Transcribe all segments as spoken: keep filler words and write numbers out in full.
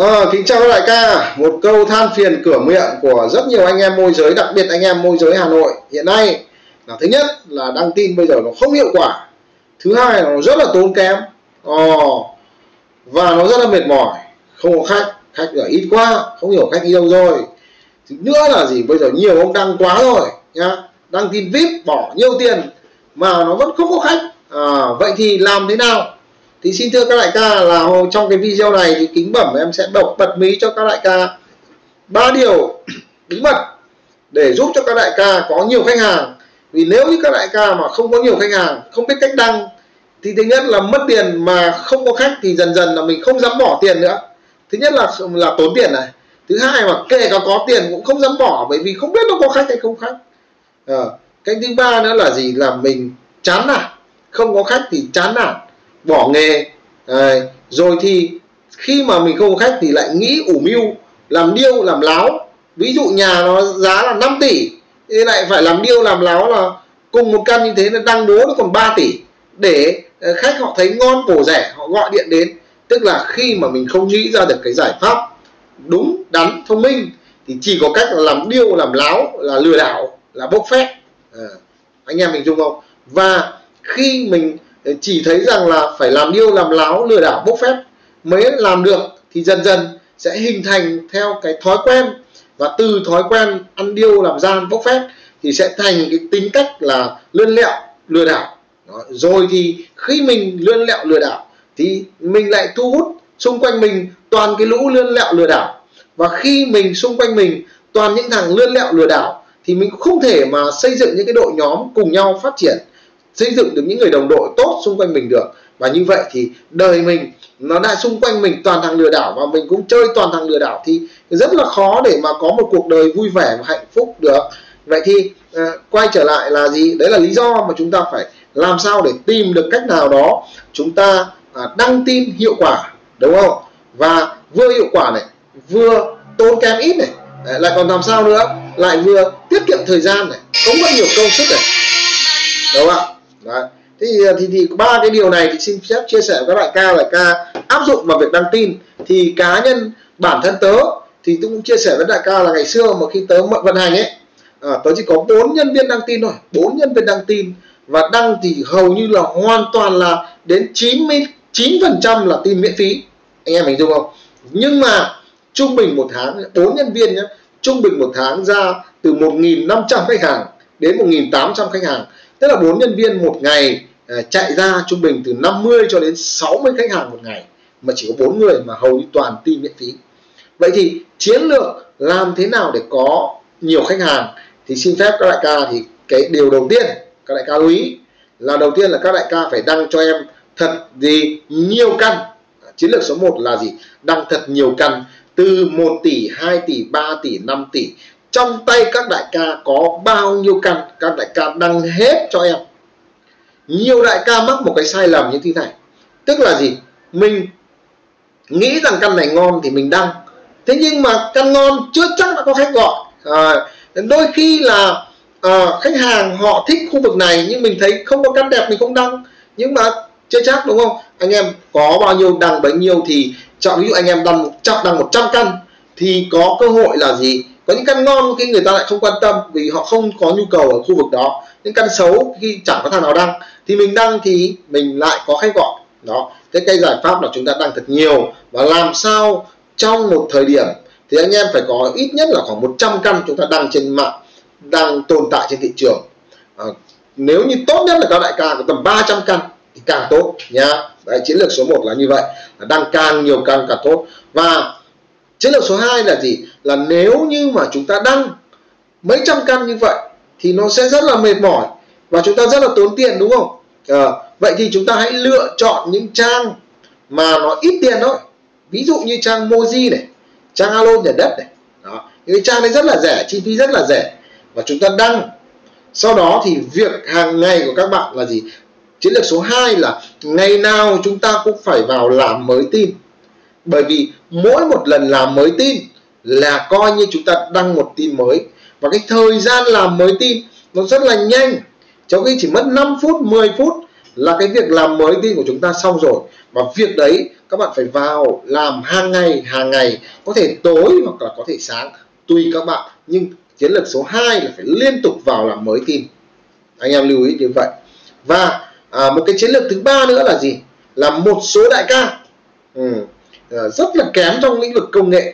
À, kính chào các đại ca. Một câu than phiền cửa miệng của rất nhiều anh em môi giới, đặc biệt anh em môi giới Hà Nội hiện nay là: thứ nhất là đăng tin bây giờ nó không hiệu quả, thứ hai là nó rất là tốn kém, à, và nó rất là mệt mỏi, không có khách, khách là ít quá, không hiểu khách đi đâu rồi. Thứ nữa là gì, bây giờ nhiều ông đăng quá rồi nhá, đăng tin víp bỏ nhiều tiền mà nó vẫn không có khách. À, vậy thì làm thế nào? Thì xin thưa các đại ca là trong cái video này thì Kính Bẩm em sẽ bật bật mí cho các đại ca ba điều bí mật để giúp cho các đại ca có nhiều khách hàng. Vì nếu như các đại ca mà không có nhiều khách hàng, không biết cách đăng, thì thứ nhất là mất tiền, mà không có khách thì dần dần là mình không dám bỏ tiền nữa. Thứ nhất là là tốn tiền này, thứ hai mà kể cả có tiền cũng không dám bỏ, bởi vì không biết nó có khách hay không khách. À, cái thứ ba nữa là gì, là mình chán nản, không có khách thì chán nản, bỏ nghề. Đấy. Rồi thì khi mà mình không có khách thì lại nghĩ ủ mưu, làm điêu làm láo. Ví dụ nhà nó giá là năm tỷ, thế lại phải làm điêu làm láo là cùng một căn như thế là đăng đố nó còn ba tỷ, để khách họ thấy ngon bổ rẻ họ gọi điện đến. Tức là khi mà mình không nghĩ ra được cái giải pháp đúng đắn thông minh thì chỉ có cách là làm điêu làm láo, là lừa đảo, là bốc phét. À, anh em mình chung không? Và khi mình chỉ thấy rằng là phải làm điêu làm láo, lừa đảo, bốc phét mới làm được thì dần dần sẽ hình thành theo cái thói quen, và từ thói quen ăn điêu làm gian bốc phét thì sẽ thành cái tính cách là lươn lẹo lừa đảo. Đó. Rồi thì khi mình lươn lẹo lừa đảo thì mình lại thu hút xung quanh mình toàn cái lũ lươn lẹo lừa đảo, và khi mình xung quanh mình toàn những thằng lươn lẹo lừa đảo thì mình không thể mà xây dựng những cái đội nhóm cùng nhau phát triển, xây dựng được những người đồng đội tốt xung quanh mình được. Và như vậy thì đời mình nó đã xung quanh mình toàn thằng lừa đảo, và mình cũng chơi toàn thằng lừa đảo thì rất là khó để mà có một cuộc đời vui vẻ và hạnh phúc được. Vậy thì à, quay trở lại là gì, đấy là lý do mà chúng ta phải làm sao để tìm được cách nào đó chúng ta à, đăng tin hiệu quả, đúng không, và vừa hiệu quả này, vừa tốn kém ít này, lại còn làm sao nữa, lại vừa tiết kiệm thời gian này, không có nhiều công sức này, đúng không ạ? Đấy. Thì thì thì ba cái điều này thì xin phép chia sẻ với các đại ca, đại ca áp dụng vào việc đăng tin. Thì cá nhân bản thân tớ thì tôi cũng chia sẻ với đại ca là ngày xưa mà khi tớ vận hành ấy, à, tớ chỉ có bốn nhân viên đăng tin thôi, bốn nhân viên đăng tin, và đăng thì hầu như là hoàn toàn là đến chín mươi chín phần trăm là tin miễn phí, anh em hình dung không? Nhưng mà trung bình một tháng bốn nhân viên nhé, trung bình một tháng ra từ một nghìn năm trăm khách hàng đến một nghìn tám trăm khách hàng. Tức là bốn nhân viên một ngày chạy ra trung bình từ năm mươi cho đến sáu mươi khách hàng một ngày, mà chỉ có bốn người mà hầu như toàn tin miễn phí. Vậy thì chiến lược làm thế nào để có nhiều khách hàng thì xin phép các đại ca thì cái điều đầu tiên các đại ca lưu ý là đầu tiên là các đại ca phải đăng cho em thật gì nhiều căn. Chiến lược số một là gì, đăng thật nhiều căn, từ một tỷ, hai tỷ, ba tỷ, năm tỷ. Trong tay các đại ca có bao nhiêu căn, các đại ca đăng hết cho em. Nhiều đại ca mắc một cái sai lầm như thế này, tức là gì, mình nghĩ rằng căn này ngon thì mình đăng, thế nhưng mà căn ngon chưa chắc đã có khách gọi. À, đôi khi là à, khách hàng họ thích khu vực này nhưng mình thấy không có căn đẹp mình không đăng, nhưng mà chưa chắc, đúng không? Anh em có bao nhiêu đăng bấy nhiêu. Thì trọng, ví dụ anh em đăng chắc đăng một trăm căn thì có cơ hội là gì, có những căn ngon khi người ta lại không quan tâm vì họ không có nhu cầu ở khu vực đó, những căn xấu khi chẳng có thằng nào đăng thì mình đăng thì mình lại có khách gọi đó. Thế cái giải pháp là chúng ta đăng thật nhiều, và làm sao trong một thời điểm thì anh em phải có ít nhất là khoảng một trăm căn chúng ta đăng trên mạng, đang tồn tại trên thị trường. À, nếu như tốt nhất là các đại ca có tầm ba trăm căn thì càng tốt nhá. Đấy, chiến lược số một là như vậy, là đăng càng nhiều căn càng tốt. Và chiến lược số hai là gì? Là nếu như mà chúng ta đăng mấy trăm căn như vậy thì nó sẽ rất là mệt mỏi và chúng ta rất là tốn tiền, đúng không? À, vậy thì chúng ta hãy lựa chọn những trang mà nó ít tiền thôi. Ví dụ như trang Moji này, trang Alo Nhà Đất này. Đó. Những cái trang đấy rất là rẻ, chi phí rất là rẻ. Và chúng ta đăng. Sau đó thì việc hàng ngày của các bạn là gì? Chiến lược số hai là ngày nào chúng ta cũng phải vào làm mới tin. Bởi vì mỗi một lần làm mới tin là coi như chúng ta đăng một tin mới. Và cái thời gian làm mới tin nó rất là nhanh, trong khi chỉ mất năm phút, mười phút là cái việc làm mới tin của chúng ta xong rồi, và việc đấy các bạn phải vào làm hàng ngày hàng ngày có thể tối hoặc là có thể sáng tùy các bạn, nhưng chiến lược số hai là phải liên tục vào làm mới tin. Anh em lưu ý như vậy. Và à, một cái chiến lược thứ ba nữa là gì? Là một số đại ca ừ, rất là kém trong lĩnh vực công nghệ,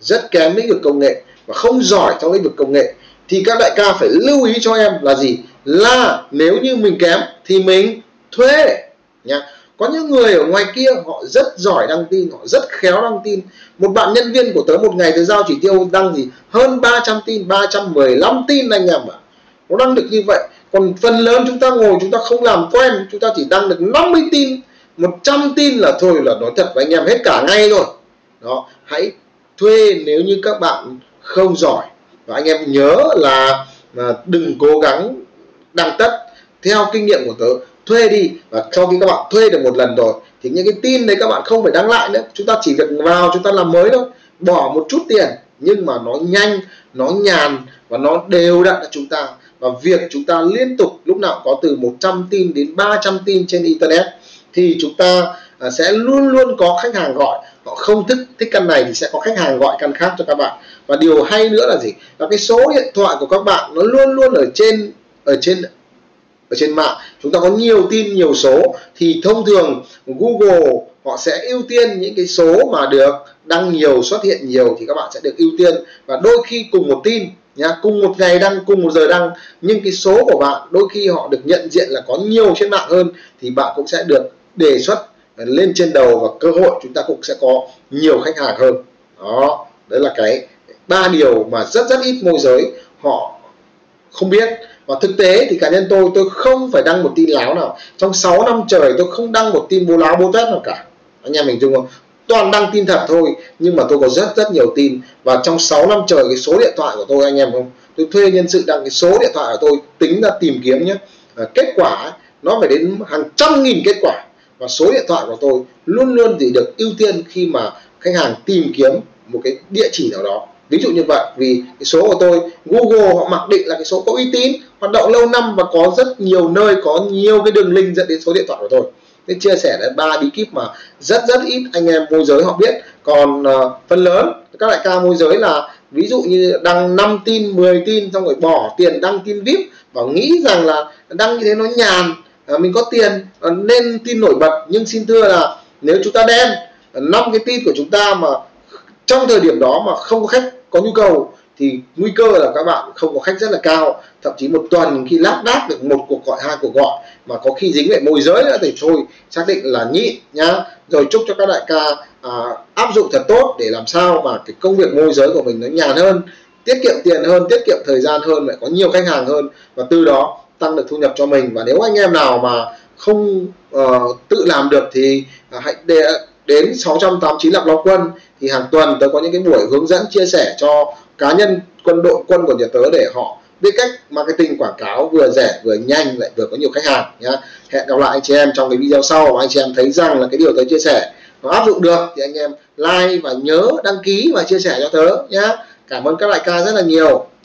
rất kém lĩnh vực công nghệ và không giỏi trong lĩnh vực công nghệ, thì các đại ca phải lưu ý cho em là gì? Là nếu như mình kém thì mình thuê nhá. Có những người ở ngoài kia họ rất giỏi đăng tin, họ rất khéo đăng tin. Một bạn nhân viên của tớ một ngày tớ giao chỉ tiêu đăng gì hơn ba trăm tin, ba trăm mười lăm tin anh em ạ. Nó đăng được như vậy. Còn phần lớn chúng ta ngồi chúng ta không làm quen, chúng ta chỉ đăng được năm mươi tin, một trăm tin là thôi, là nói thật với anh em hết cả ngay rồi. Đó, hãy thuê nếu như các bạn không giỏi. Và anh em nhớ là đừng cố gắng đăng tất. Theo kinh nghiệm của tớ, thuê đi, và sau khi các bạn thuê được một lần rồi thì những cái tin đấy các bạn không phải đăng lại nữa, chúng ta chỉ việc vào chúng ta làm mới thôi, bỏ một chút tiền nhưng mà nó nhanh, nó nhàn và nó đều đặn cho chúng ta. Và việc chúng ta liên tục lúc nào có từ một trăm tin đến ba trăm tin trên internet thì chúng ta sẽ luôn luôn có khách hàng gọi, họ không thích thích căn này thì sẽ có khách hàng gọi căn khác cho các bạn. Và điều hay nữa là gì? Là cái số điện thoại của các bạn nó luôn luôn ở trên ở trên ở trên mạng. Chúng ta có nhiều tin, nhiều số thì thông thường Google họ sẽ ưu tiên những cái số mà được đăng nhiều, xuất hiện nhiều thì các bạn sẽ được ưu tiên. Và đôi khi cùng một tin nhá, cùng một ngày đăng, cùng một giờ đăng, nhưng cái số của bạn đôi khi họ được nhận diện là có nhiều trên mạng hơn thì bạn cũng sẽ được đề xuất lên trên đầu, và cơ hội chúng ta cũng sẽ có nhiều khách hàng hơn. Đó, đấy là cái ba điều mà rất rất ít môi giới họ không biết. Và thực tế thì cá nhân tôi, tôi không phải đăng một tin láo nào. Trong sáu năm trời tôi không đăng một tin bố láo bố tét nào cả. Anh em mình chung không? Toàn đăng tin thật thôi. Nhưng mà tôi có rất rất nhiều tin. Và trong sáu năm trời cái số điện thoại của tôi, anh em không? Tôi thuê nhân sự đăng cái số điện thoại của tôi, tính ra tìm kiếm nhé. À, kết quả nó phải đến hàng trăm nghìn kết quả. Và số điện thoại của tôi luôn luôn thì được ưu tiên khi mà khách hàng tìm kiếm một cái địa chỉ nào đó. Ví dụ như vậy, vì cái số của tôi Google họ mặc định là cái số có uy tín, hoạt động lâu năm và có rất nhiều nơi, có nhiều cái đường link dẫn đến số điện thoại của tôi. Nên chia sẻ là ba bí kíp mà rất rất ít anh em môi giới họ biết. Còn uh, phần lớn các đại ca môi giới là ví dụ như đăng năm tin, mười tin xong rồi bỏ tiền đăng tin víp và nghĩ rằng là đăng như thế nó nhàn, à, mình có tiền à, nên tin nổi bật. Nhưng xin thưa là nếu chúng ta đem năm cái tin của chúng ta mà trong thời điểm đó mà không có khách có nhu cầu thì nguy cơ là các bạn không có khách rất là cao, thậm chí một tuần khi lác đác được một cuộc gọi, hai cuộc gọi mà có khi dính lại môi giới nữa thì thôi xác định là nhịn nhá. Rồi chúc cho các đại ca à, áp dụng thật tốt để làm sao mà cái công việc môi giới của mình nó nhàn hơn, tiết kiệm tiền hơn, tiết kiệm thời gian hơn, lại có nhiều khách hàng hơn và từ đó tăng được thu nhập cho mình. Và nếu anh em nào mà không uh, tự làm được thì uh, hãy để đến sáu tám chín Lạc Long Quân thì hàng tuần tớ có những cái buổi hướng dẫn chia sẻ cho cá nhân quân đội quân của nhà tớ để họ biết cách marketing quảng cáo vừa rẻ vừa nhanh lại vừa có nhiều khách hàng nhá. Hẹn gặp lại anh chị em trong cái video sau. Và anh chị em thấy rằng là cái điều tớ chia sẻ nó áp dụng được thì anh em like và nhớ đăng ký và chia sẻ cho tớ nhá. Cảm ơn các đại ca rất là nhiều.